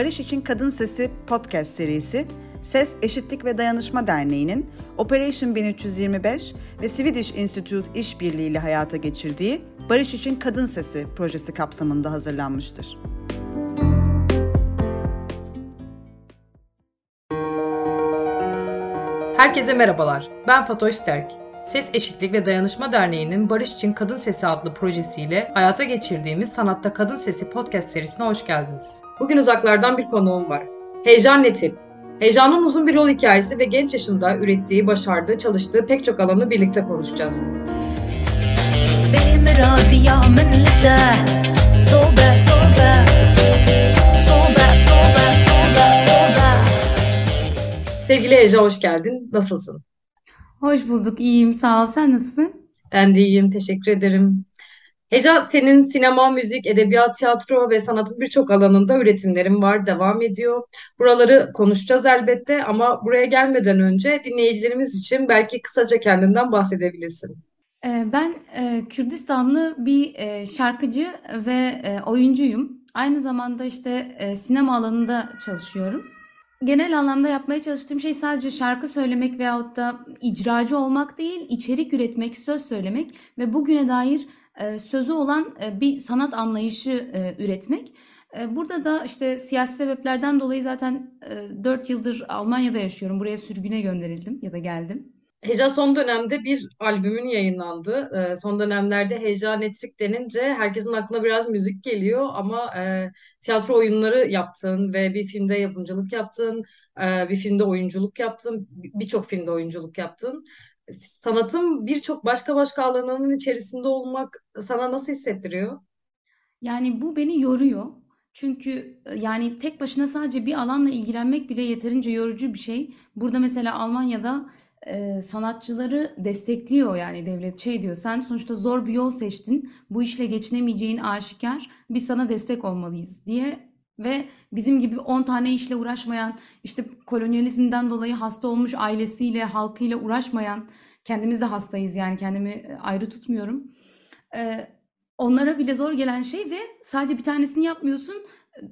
Barış İçin Kadın Sesi podcast serisi, Ses, Eşitlik ve Dayanışma Derneği'nin Operation 1325 ve Swedish Institute işbirliğiyle hayata geçirdiği Barış İçin Kadın Sesi projesi kapsamında hazırlanmıştır. Herkese merhabalar, ben Fatoş Yıldız. Ses, Eşitlik ve Dayanışma Derneği'nin Barış İçin Kadın Sesi adlı projesiyle hayata geçirdiğimiz Sanatta Kadın Sesi podcast serisine hoş geldiniz. Bugün uzaklardan bir konuğum var. Hêja Netirk. Hêja'nın uzun bir yol hikayesi ve genç yaşında ürettiği, başardığı, çalıştığı pek çok alanı birlikte konuşacağız. Sevgili Hêja, hoş geldin. Nasılsın? Hoş bulduk. İyiyim. Sağ ol. Sen nasılsın? Ben de iyiyim. Teşekkür ederim. Hêja, senin sinema, müzik, edebiyat, tiyatro ve sanatın birçok alanında üretimlerin var, devam ediyor. Buraları konuşacağız elbette ama buraya gelmeden önce dinleyicilerimiz için belki kısaca kendinden bahsedebilirsin. Ben Kürdistanlı bir şarkıcı ve oyuncuyum. Aynı zamanda sinema alanında çalışıyorum. Genel anlamda yapmaya çalıştığım şey sadece şarkı söylemek veyahut da icracı olmak değil, içerik üretmek, söz söylemek ve bugüne dair sözü olan bir sanat anlayışı üretmek. Burada da siyasi sebeplerden dolayı zaten 4 yıldır Almanya'da yaşıyorum. Buraya sürgüne gönderildim ya da geldim. Hêja, son dönemde bir albümün yayınlandı. Son dönemlerde Hêja Netirk denince herkesin aklına biraz müzik geliyor ama tiyatro oyunları yaptığın ve bir filmde yapımcılık yaptığın, bir filmde oyunculuk yaptığın, birçok filmde oyunculuk yaptığın. Sanatın birçok başka alanının içerisinde olmak sana nasıl hissettiriyor? Yani bu beni yoruyor. Çünkü yani tek başına sadece bir alanla ilgilenmek bile yeterince yorucu bir şey. Burada mesela Almanya'da sanatçıları destekliyor yani devlet diyor, sen sonuçta zor bir yol seçtin, bu işle geçinemeyeceğin aşikar, biz sana destek olmalıyız diye ve bizim gibi 10 tane işle uğraşmayan, kolonyalizmden dolayı hasta olmuş ailesiyle, halkıyla uğraşmayan, kendimiz de hastayız yani kendimi ayrı tutmuyorum, onlara bile zor gelen şey ve sadece bir tanesini yapmıyorsun,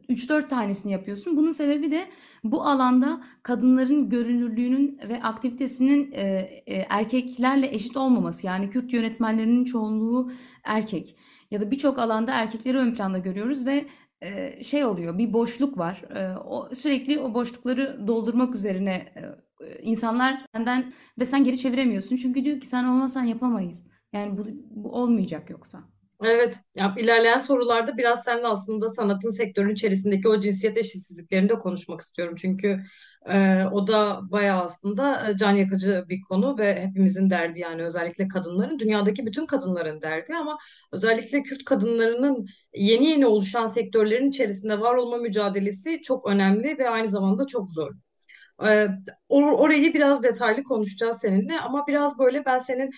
3-4 tanesini yapıyorsun. Bunun sebebi de bu alanda kadınların görünürlüğünün ve aktivitesinin erkeklerle eşit olmaması. Yani Kürt yönetmenlerinin çoğunluğu erkek. Ya da birçok alanda erkekleri ön planda görüyoruz ve oluyor, bir boşluk var. Sürekli o boşlukları doldurmak üzerine insanlar senden ve sen geri çeviremiyorsun. Çünkü diyor ki sen olmasan yapamayız. Yani bu olmayacak yoksa. Evet, ilerleyen sorularda biraz seninle aslında sanatın sektörünün içerisindeki o cinsiyet eşitsizliklerini de konuşmak istiyorum. Çünkü o da bayağı aslında can yakıcı bir konu ve hepimizin derdi, yani özellikle kadınların, dünyadaki bütün kadınların derdi ama özellikle Kürt kadınlarının yeni oluşan sektörlerin içerisinde var olma mücadelesi çok önemli ve aynı zamanda çok zor. Orayı biraz detaylı konuşacağız seninle ama biraz böyle ben senin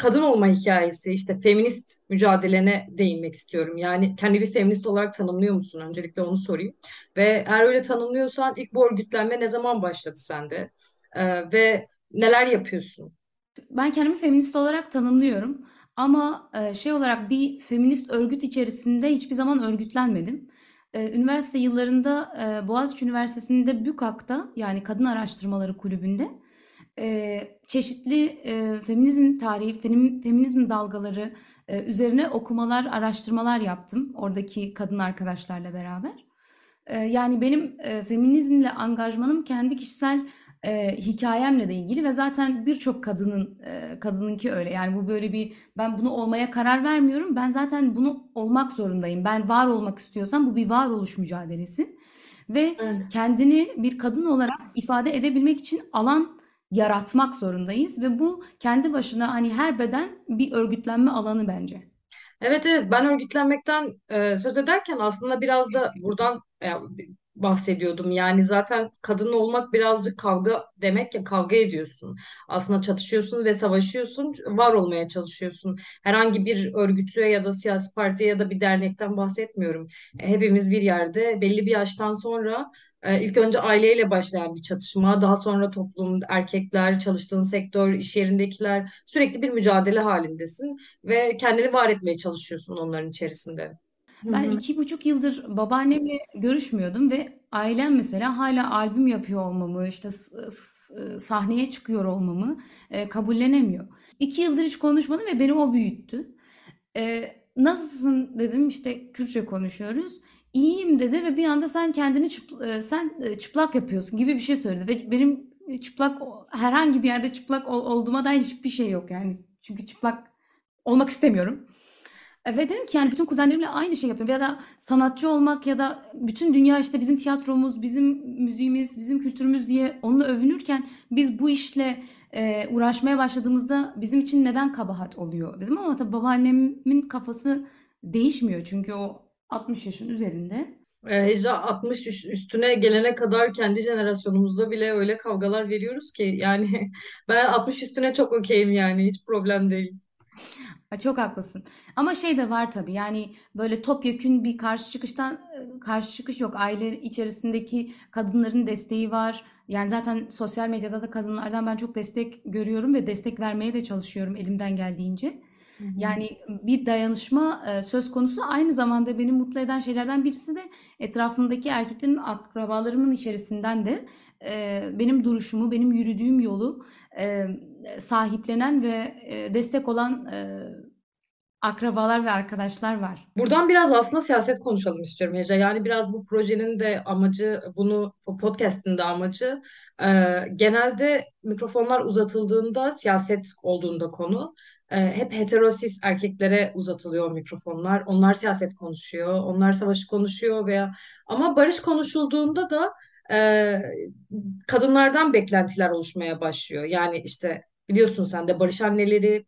kadın olma hikayesi, feminist mücadelene değinmek istiyorum. Yani kendi bir feminist olarak tanımlıyor musun? Öncelikle onu sorayım. Ve eğer öyle tanımlıyorsan ilk bu örgütlenme ne zaman başladı sende? Ve neler yapıyorsun? Ben kendimi feminist olarak tanımlıyorum. Ama olarak bir feminist örgüt içerisinde hiçbir zaman örgütlenmedim. Üniversite yıllarında Boğaziçi Üniversitesi'nde BÜKAK'ta, yani Kadın Araştırmaları Kulübü'nde çeşitli feminizm tarihi, feminizm dalgaları üzerine okumalar, araştırmalar yaptım oradaki kadın arkadaşlarla beraber. Yani benim feminizmle angajmanım kendi kişisel hikayemle de ilgili ve zaten birçok kadınınki öyle. Yani bu böyle ben bunu olmaya karar vermiyorum. Ben zaten bunu olmak zorundayım. Ben var olmak istiyorsam bu bir varoluş mücadelesi. Ve kendini bir kadın olarak ifade edebilmek için alan yaratmak zorundayız ve bu kendi başına her beden bir örgütlenme alanı bence. Evet, ben örgütlenmekten söz ederken aslında biraz da buradan bahsediyordum. Yani zaten kadın olmak birazcık kavga demek ya, kavga ediyorsun. Aslında çatışıyorsun ve savaşıyorsun, var olmaya çalışıyorsun. Herhangi bir örgütüye ya da siyasi partiye ya da bir dernekten bahsetmiyorum. Hepimiz bir yerde belli bir yaştan sonra ilk önce aileyle başlayan bir çatışma, daha sonra toplum, erkekler, çalıştığın sektör, iş yerindekiler, sürekli bir mücadele halindesin ve kendini var etmeye çalışıyorsun onların içerisinde. Ben 2,5 yıldır babaannemle görüşmüyordum ve ailem mesela hala albüm yapıyor olmamı, işte sahneye çıkıyor olmamı kabullenemiyor. 2 yıldır hiç konuşmadım ve beni o büyüttü. Nasılsın dedim, işte Kürtçe konuşuyoruz. İyiyim dedi ve bir anda sen kendini sen çıplak yapıyorsun gibi bir şey söyledi. Ve benim çıplak, herhangi bir yerde çıplak olduğuma dair hiçbir şey yok yani. Çünkü çıplak olmak istemiyorum. Ve dedim ki yani bütün kuzenlerimle aynı şey yapıyorum. Ya da sanatçı olmak ya da bütün dünya işte bizim tiyatromuz, bizim müziğimiz, bizim kültürümüz diye onunla övünürken biz bu işle uğraşmaya başladığımızda bizim için neden kabahat oluyor dedim. Ama tabii babaannemin kafası değişmiyor çünkü o 60 yaşın üzerinde. Hêja 60 üstüne gelene kadar kendi jenerasyonumuzda bile öyle kavgalar veriyoruz ki yani ben 60 üstüne çok okeyim yani, hiç problem değil. Çok haklısın. Ama şey de var tabii yani böyle topyekün bir karşı çıkış yok. Aile içerisindeki kadınların desteği var. Yani zaten sosyal medyada da kadınlardan ben çok destek görüyorum ve destek vermeye de çalışıyorum elimden geldiğince. Hı hı. Yani bir dayanışma söz konusu. Aynı zamanda beni mutlu eden şeylerden birisi de etrafımdaki erkeklerin, akrabalarımın içerisinden de benim duruşumu, benim yürüdüğüm yolu sahiplenen ve destek olan akrabalar ve arkadaşlar var. Buradan biraz aslında siyaset konuşalım istiyorum Hêja. Yani biraz bu projenin de amacı, bunu podcast'ın da amacı genelde mikrofonlar uzatıldığında, siyaset olduğunda konu hep heterosis erkeklere uzatılıyor mikrofonlar. Onlar siyaset konuşuyor, onlar savaşı konuşuyor veya ama barış konuşulduğunda da kadınlardan beklentiler oluşmaya başlıyor. Yani işte biliyorsun sen de barış anneleri,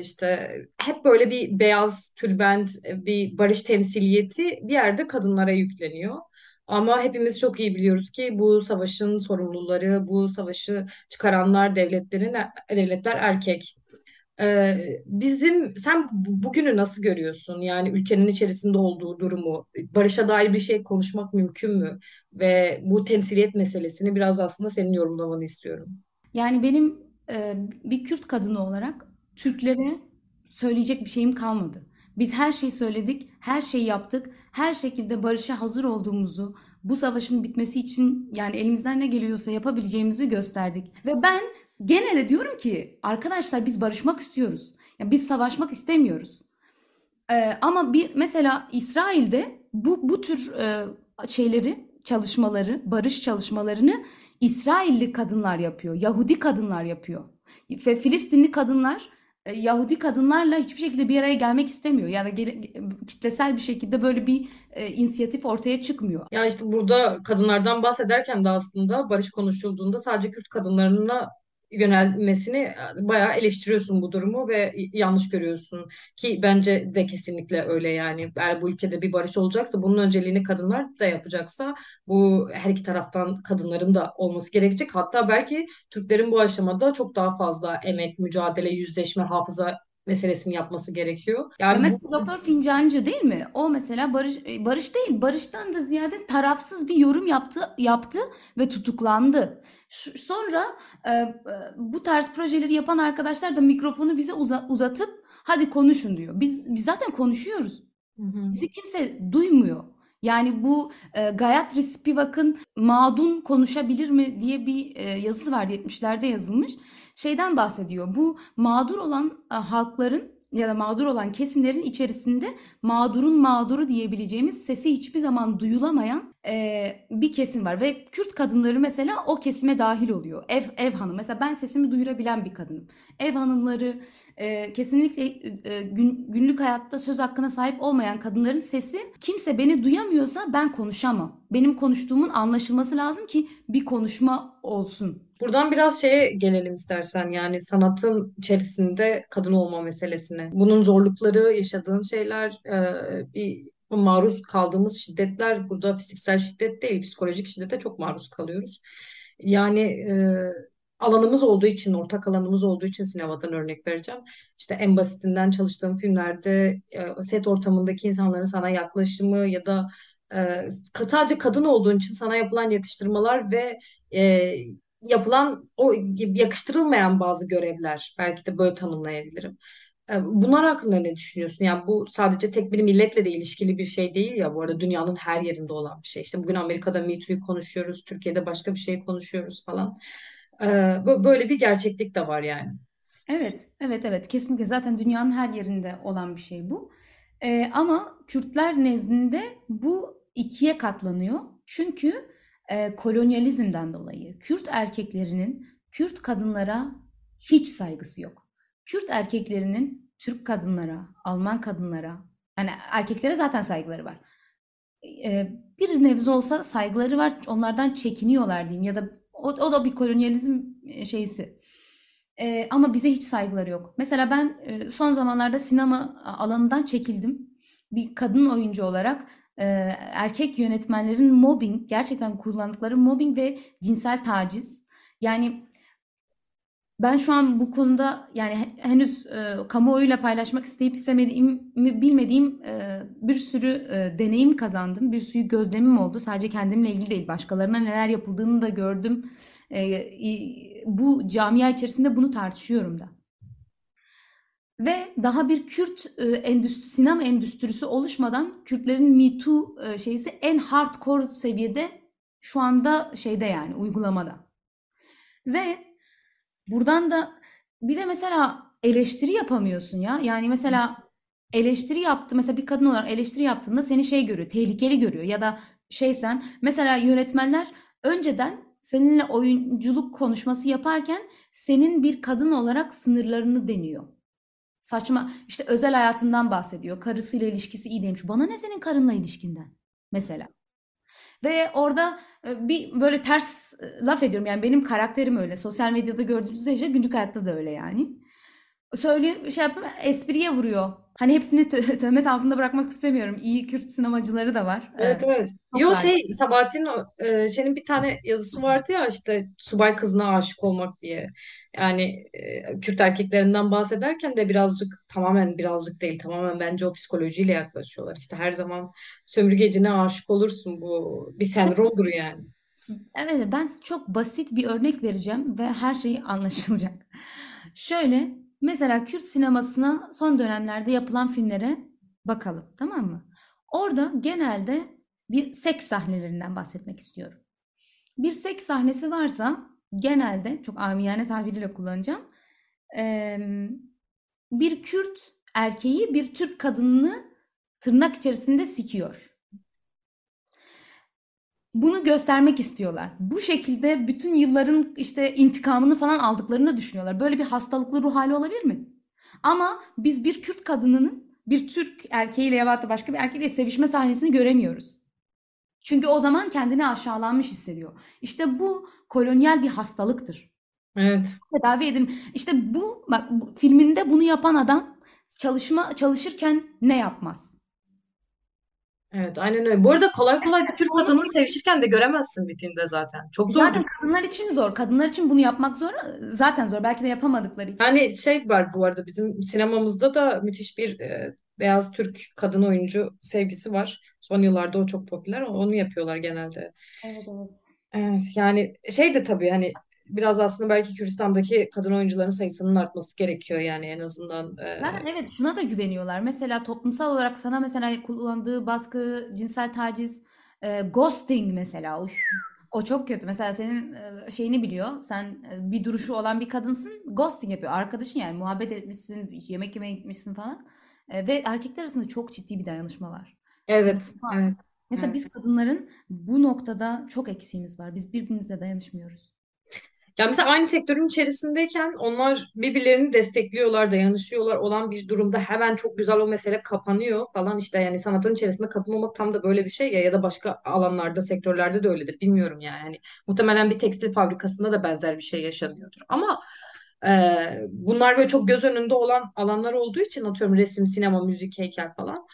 işte hep böyle bir beyaz tülbent, bir barış temsiliyeti bir yerde kadınlara yükleniyor. Ama hepimiz çok iyi biliyoruz ki bu savaşın sorumluları, bu savaşı çıkaranlar devletler erkek. Sen bugünü nasıl görüyorsun? Yani ülkenin içerisinde olduğu durumu, barışa dair bir şey konuşmak mümkün mü? Ve bu temsiliyet meselesini biraz aslında senin yorumlamanı istiyorum. Yani benim bir Kürt kadını olarak Türklere söyleyecek bir şeyim kalmadı. Biz her şeyi söyledik, her şeyi yaptık, her şekilde barışa hazır olduğumuzu, bu savaşın bitmesi için yani elimizden ne geliyorsa yapabileceğimizi gösterdik. Ve ben gene de diyorum ki arkadaşlar biz barışmak istiyoruz. Yani biz savaşmak istemiyoruz. Ama bir mesela İsrail'de bu tür çalışmaları, barış çalışmalarını İsrailli kadınlar yapıyor. Yahudi kadınlar yapıyor. Ve Filistinli kadınlar Yahudi kadınlarla hiçbir şekilde bir araya gelmek istemiyor. Yani kitlesel bir şekilde böyle bir inisiyatif ortaya çıkmıyor. Yani işte burada kadınlardan bahsederken de aslında barış konuşulduğunda sadece Kürt kadınlarına yönelmesini bayağı eleştiriyorsun bu durumu ve yanlış görüyorsun ki bence de kesinlikle öyle yani. Eğer bu ülkede bir barış olacaksa bunun önceliğini kadınlar da yapacaksa bu her iki taraftan kadınların da olması gerekecek. Hatta belki Türklerin bu aşamada çok daha fazla emek, mücadele, yüzleşme, hafıza meselesini yapması gerekiyor. Yani Mehmet Zafer Fincancı değil mi? O mesela barış değil, barıştan da ziyade tarafsız bir yorum yaptı ve tutuklandı. Sonra bu tarz projeleri yapan arkadaşlar da mikrofonu bize uzatıp hadi konuşun diyor. Biz zaten konuşuyoruz. Hı hı. Bizi kimse duymuyor. Yani bu Gayatri Spivak'ın Madun konuşabilir mi diye bir yazısı vardı, 70'lerde yazılmış. Şeyden bahsediyor, bu mağdur olan halkların ya da mağdur olan kesimlerin içerisinde mağdurun mağduru diyebileceğimiz, sesi hiçbir zaman duyulamayan bir kesim var. Ve Kürt kadınları mesela o kesime dahil oluyor. Ev hanım. Mesela ben sesimi duyurabilen bir kadınım. Ev hanımları, kesinlikle günlük hayatta söz hakkına sahip olmayan kadınların sesi, kimse beni duyamıyorsa ben konuşamam. Benim konuştuğumun anlaşılması lazım ki bir konuşma olsun. Buradan biraz şeye gelelim istersen, yani sanatın içerisinde kadın olma meselesine. Bunun zorlukları, yaşadığın şeyler, maruz kaldığımız şiddetler, burada fiziksel şiddet değil, psikolojik şiddete çok maruz kalıyoruz. Yani alanımız olduğu için, ortak alanımız olduğu için sinemadan örnek vereceğim. İşte en basitinden çalıştığım filmlerde set ortamındaki insanların sana yaklaşımı ya da sadece kadın olduğun için sana yapılan yakıştırmalar ve yapılan o yakıştırılmayan bazı görevler, belki de böyle tanımlayabilirim. Bunlar hakkında ne düşünüyorsun? Yani bu sadece tek bir milletle de ilişkili bir şey değil ya. Bu arada dünyanın her yerinde olan bir şey. İşte bugün Amerika'da Me Too'yu konuşuyoruz, Türkiye'de başka bir şey konuşuyoruz falan. Böyle bir gerçeklik de var yani. Evet. Kesinlikle zaten dünyanın her yerinde olan bir şey bu. Ama Kürtler nezdinde bu ikiye katlanıyor. Çünkü kolonyalizmden dolayı Kürt erkeklerinin Kürt kadınlara hiç saygısı yok. Kürt erkeklerinin Türk kadınlara, Alman kadınlara, yani erkeklere zaten saygıları var. Bir nebze olsa saygıları var, onlardan çekiniyorlar diyeyim ya da o da bir kolonyalizm şeysi. Ama bize hiç saygıları yok. Mesela ben son zamanlarda sinema alanından çekildim. Bir kadın oyuncu olarak erkek yönetmenlerin mobbing, gerçekten kullandıkları mobbing ve cinsel taciz. Yani ben şu an bu konuda yani henüz kamuoyuyla paylaşmak isteyip istemediğimi bilmediğim bir sürü deneyim kazandım. Bir sürü gözlemim oldu. Sadece kendimle ilgili değil, başkalarına neler yapıldığını da gördüm. Bu camia içerisinde bunu tartışıyorum da. Ve daha bir Kürt sinema endüstrisi oluşmadan Kürtlerin Me Too şeysi en hardcore seviyede şu anda şeyde yani uygulamada. Ve buradan da bir de mesela eleştiri yapamıyorsun ya. Yani mesela eleştiri yaptı. Mesela bir kadın olarak eleştiri yaptığında seni şey görüyor, tehlikeli görüyor ya da sen mesela yönetmenler önceden seninle oyunculuk konuşması yaparken senin bir kadın olarak sınırlarını deniyor. Saçma işte özel hayatından bahsediyor. Karısıyla ilişkisi iyi demiş. Bana ne senin karınla ilişkinden mesela. Ve orada bir böyle ters laf ediyorum. Yani benim karakterim öyle. Sosyal medyada gördüğünüz şey günlük hayatta da öyle yani. Söylüyor espriye vuruyor. Hani hepsini töhmet altında bırakmak istemiyorum. İyi Kürt sinemacıları da var. Evet. Sabahattin senin bir tane yazısı vardı ya işte subay kızına aşık olmak diye. Yani Kürt erkeklerinden bahsederken de birazcık değil tamamen bence o psikolojiyle yaklaşıyorlar. İşte her zaman sömürgecine aşık olursun, bu bir sendromdur yani. Evet, ben çok basit bir örnek vereceğim ve her şey anlaşılacak. Şöyle, mesela Kürt sinemasına son dönemlerde yapılan filmlere bakalım, tamam mı? Orada genelde bir seks sahnelerinden bahsetmek istiyorum. Bir seks sahnesi varsa genelde, çok amiyane tabiriyle kullanacağım, bir Kürt erkeği bir Türk kadınını tırnak içerisinde sikiyor. Bunu göstermek istiyorlar. Bu şekilde bütün yılların işte intikamını falan aldıklarını düşünüyorlar. Böyle bir hastalıklı ruh hali olabilir mi? Ama biz bir Kürt kadınının bir Türk erkeğiyle ya da başka bir erkekle sevişme sahnesini göremiyoruz. Çünkü o zaman kendini aşağılanmış hissediyor. İşte bu kolonyal bir hastalıktır. Evet. Tedavi edin. İşte bu bak, filminde bunu yapan adam çalışırken ne yapmaz? Evet, aynen öyle. Bu arada kolay kolay bir Türk kadını sevişirken de göremezsin bir filmde zaten. Çok zor. Zaten kadınlar için zor. Kadınlar için bunu yapmak zor. Zaten zor. Belki de yapamadıkları için. Yani var bu arada, bizim sinemamızda da müthiş bir beyaz Türk kadın oyuncu sevgisi var. Son yıllarda o çok popüler. Onu yapıyorlar genelde. Evet. Yani de tabii hani biraz aslında belki Kürtistan'daki kadın oyuncuların sayısının artması gerekiyor yani en azından. Evet, şuna da güveniyorlar. Mesela toplumsal olarak sana mesela kullandığı baskı, cinsel taciz, ghosting mesela. O çok kötü. Mesela senin şeyini biliyor. Sen bir duruşu olan bir kadınsın. Ghosting yapıyor. Arkadaşın yani muhabbet etmişsin, yemek yemeye gitmişsin falan. Ve erkekler arasında çok ciddi bir dayanışma var. Evet. Mesela biz kadınların bu noktada çok eksiğimiz var. Biz birbirimizle dayanışmıyoruz. Yani mesela aynı sektörün içerisindeyken onlar birbirlerini destekliyorlar, dayanışıyorlar olan bir durumda hemen çok güzel o mesele kapanıyor falan işte. Yani sanatın içerisinde kadın olmak tam da böyle bir şey ya da başka alanlarda, sektörlerde de öyledir. Bilmiyorum yani. Hani muhtemelen bir tekstil fabrikasında da benzer bir şey yaşanıyordur. Ama bunlar böyle çok göz önünde olan alanlar olduğu için, atıyorum resim, sinema, müzik, heykel falan.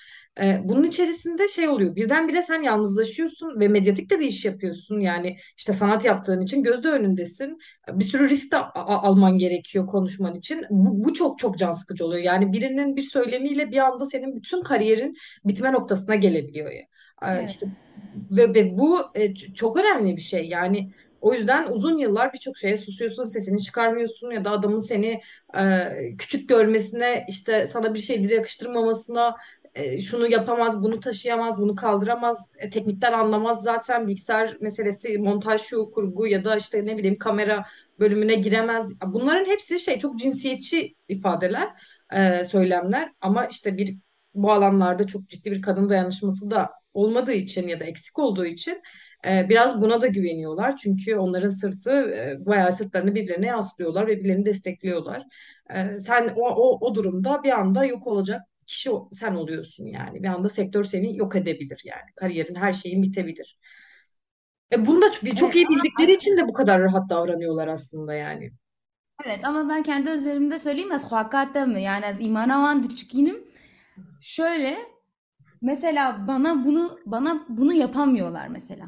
Bunun içerisinde oluyor. Birdenbire sen yalnızlaşıyorsun ve medyatik de bir iş yapıyorsun. Yani işte sanat yaptığın için gözde önündesin. Bir sürü risk de alman gerekiyor konuşman için. Bu çok çok can sıkıcı oluyor. Yani birinin bir söylemiyle bir anda senin bütün kariyerin bitme noktasına gelebiliyor. Evet. İşte ve bu çok önemli bir şey. Yani O yüzden uzun yıllar birçok şeye susuyorsun, sesini çıkarmıyorsun ya da adamın seni küçük görmesine, işte sana bir şeyleri yakıştırmamasına, şunu yapamaz, bunu taşıyamaz, bunu kaldıramaz, teknikten anlamaz zaten, bilgisayar meselesi, montaj, şu kurgu ya da işte ne bileyim kamera bölümüne giremez. Bunların hepsi şey, çok cinsiyetçi ifadeler, söylemler ama işte bir bu alanlarda çok ciddi bir kadın dayanışması da olmadığı için ya da eksik olduğu için biraz buna da güveniyorlar. Çünkü onların sırtı, bayağı sırtlarını birbirine yaslıyorlar ve birbirlerini destekliyorlar. Sen o durumda bir anda yok olacak kişi sen oluyorsun yani. Bir anda sektör seni yok edebilir yani. Kariyerin, her şeyin bitebilir. Bunu da çok iyi bildikleri için de bu kadar rahat davranıyorlar aslında yani. Evet ama ben kendi üzerimde söyleyeyim az hakikaten mi? Yani az imanavandı çıkinim. Şöyle mesela bana bunu yapamıyorlar mesela.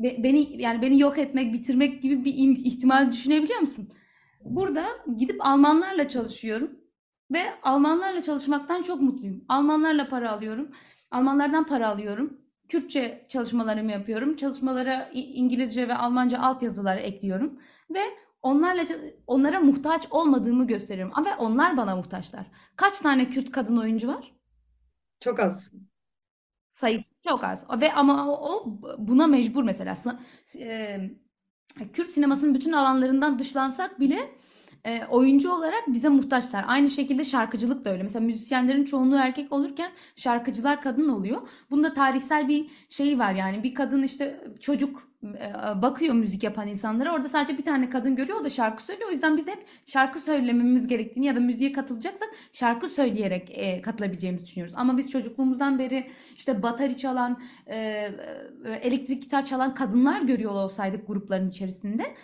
Beni yok etmek, bitirmek gibi bir ihtimal düşünebiliyor musun? Burada gidip Almanlarla çalışıyorum ve Almanlarla çalışmaktan çok mutluyum. Almanlarla para alıyorum. Almanlardan para alıyorum. Kürtçe çalışmalarımı yapıyorum. Çalışmalara İngilizce ve Almanca altyazılar ekliyorum ve onlara muhtaç olmadığımı gösteririm. Ama onlar bana muhtaçlar. Kaç tane Kürt kadın oyuncu var? Çok az. Sayısı çok az. Ve ama o buna mecbur mesela. Kürt sinemasının bütün alanlarından dışlansak bile oyuncu olarak bize muhtaçlar. Aynı şekilde şarkıcılık da öyle. Mesela müzisyenlerin çoğunluğu erkek olurken şarkıcılar kadın oluyor. Bunda tarihsel bir şey var yani. Bir kadın işte çocuk bakıyor müzik yapan insanlara. Orada sadece bir tane kadın görüyor. O da şarkı söylüyor. O yüzden biz de hep şarkı söylememiz gerektiğini ya da müziğe katılacaksak şarkı söyleyerek katılabileceğimizi düşünüyoruz. Ama biz çocukluğumuzdan beri işte batari çalan, elektrik gitar çalan kadınlar görüyor olsaydık grupların içerisinde.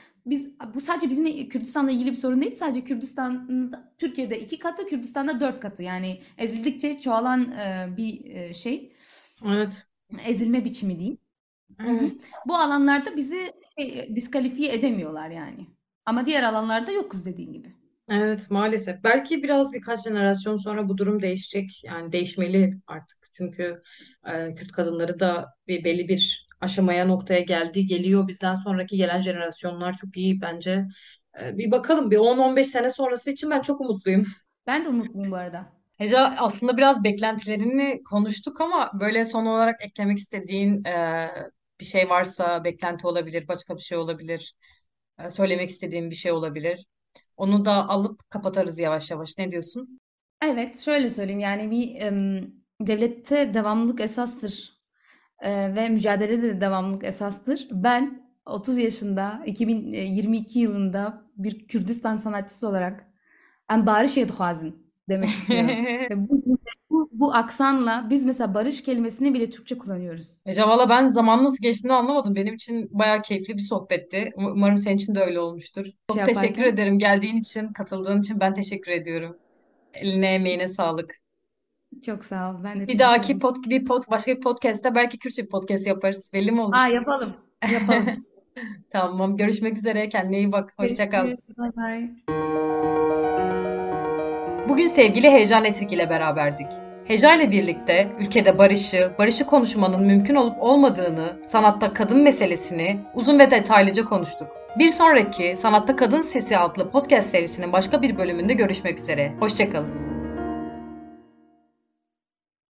Bu sadece bizim Kürdistan'la ilgili bir sorun değil. Sadece Kürdistan'da, Türkiye'de 2 katı, Kürdistan'da 4 katı. Yani ezildikçe çoğalan bir şey. Evet. Ezilme biçimi diyeyim. Evet. Bu alanlarda bizi diskalifiye edemiyorlar yani. Ama diğer alanlarda yokuz dediğin gibi. Evet maalesef. Belki birkaç jenerasyon sonra bu durum değişecek. Yani değişmeli artık. Çünkü Kürt kadınları da belli bir aşamaya, noktaya geliyor. Bizden sonraki gelen jenerasyonlar çok iyi bence. Bir bakalım, bir 10-15 sene sonrası için ben çok umutluyum. Ben de umutluyum bu arada. Hêja, aslında biraz beklentilerini konuştuk ama böyle son olarak eklemek istediğin bir şey varsa, beklenti olabilir, başka bir şey olabilir, söylemek istediğin bir şey olabilir. Onu da alıp kapatarız yavaş yavaş. Ne diyorsun? Evet, şöyle söyleyeyim. Yani bir devlette devamlılık esastır. Ve mücadelede de devamlılık esastır. Ben 30 yaşında, 2022 yılında bir Kürdistan sanatçısı olarak barış edhazın demek istiyorum. bu aksanla biz mesela barış kelimesini bile Türkçe kullanıyoruz. Valla ben zaman nasıl geçtiğini anlamadım. Benim için bayağı keyifli bir sohbetti. Umarım senin için de öyle olmuştur. Çok teşekkür ederim geldiğin için, katıldığın için ben teşekkür ediyorum. Eline emeğine sağlık. Çok sağ ol. Ben de bir dahaki başka bir podcast'ta belki Kürtçe bir podcast yaparız. Belli mi olur? Yapalım. Tamam. Görüşmek üzere. Kendine iyi bak. Hoşça kal. Bye bye. Bugün sevgili Hêja Netirk ile beraberdik. Hêja ile birlikte ülkede barışı konuşmanın mümkün olup olmadığını, sanatta kadın meselesini uzun ve detaylıca konuştuk. Bir sonraki Sanatta Kadın Sesi adlı podcast serisinin başka bir bölümünde görüşmek üzere. Hoşça kalın.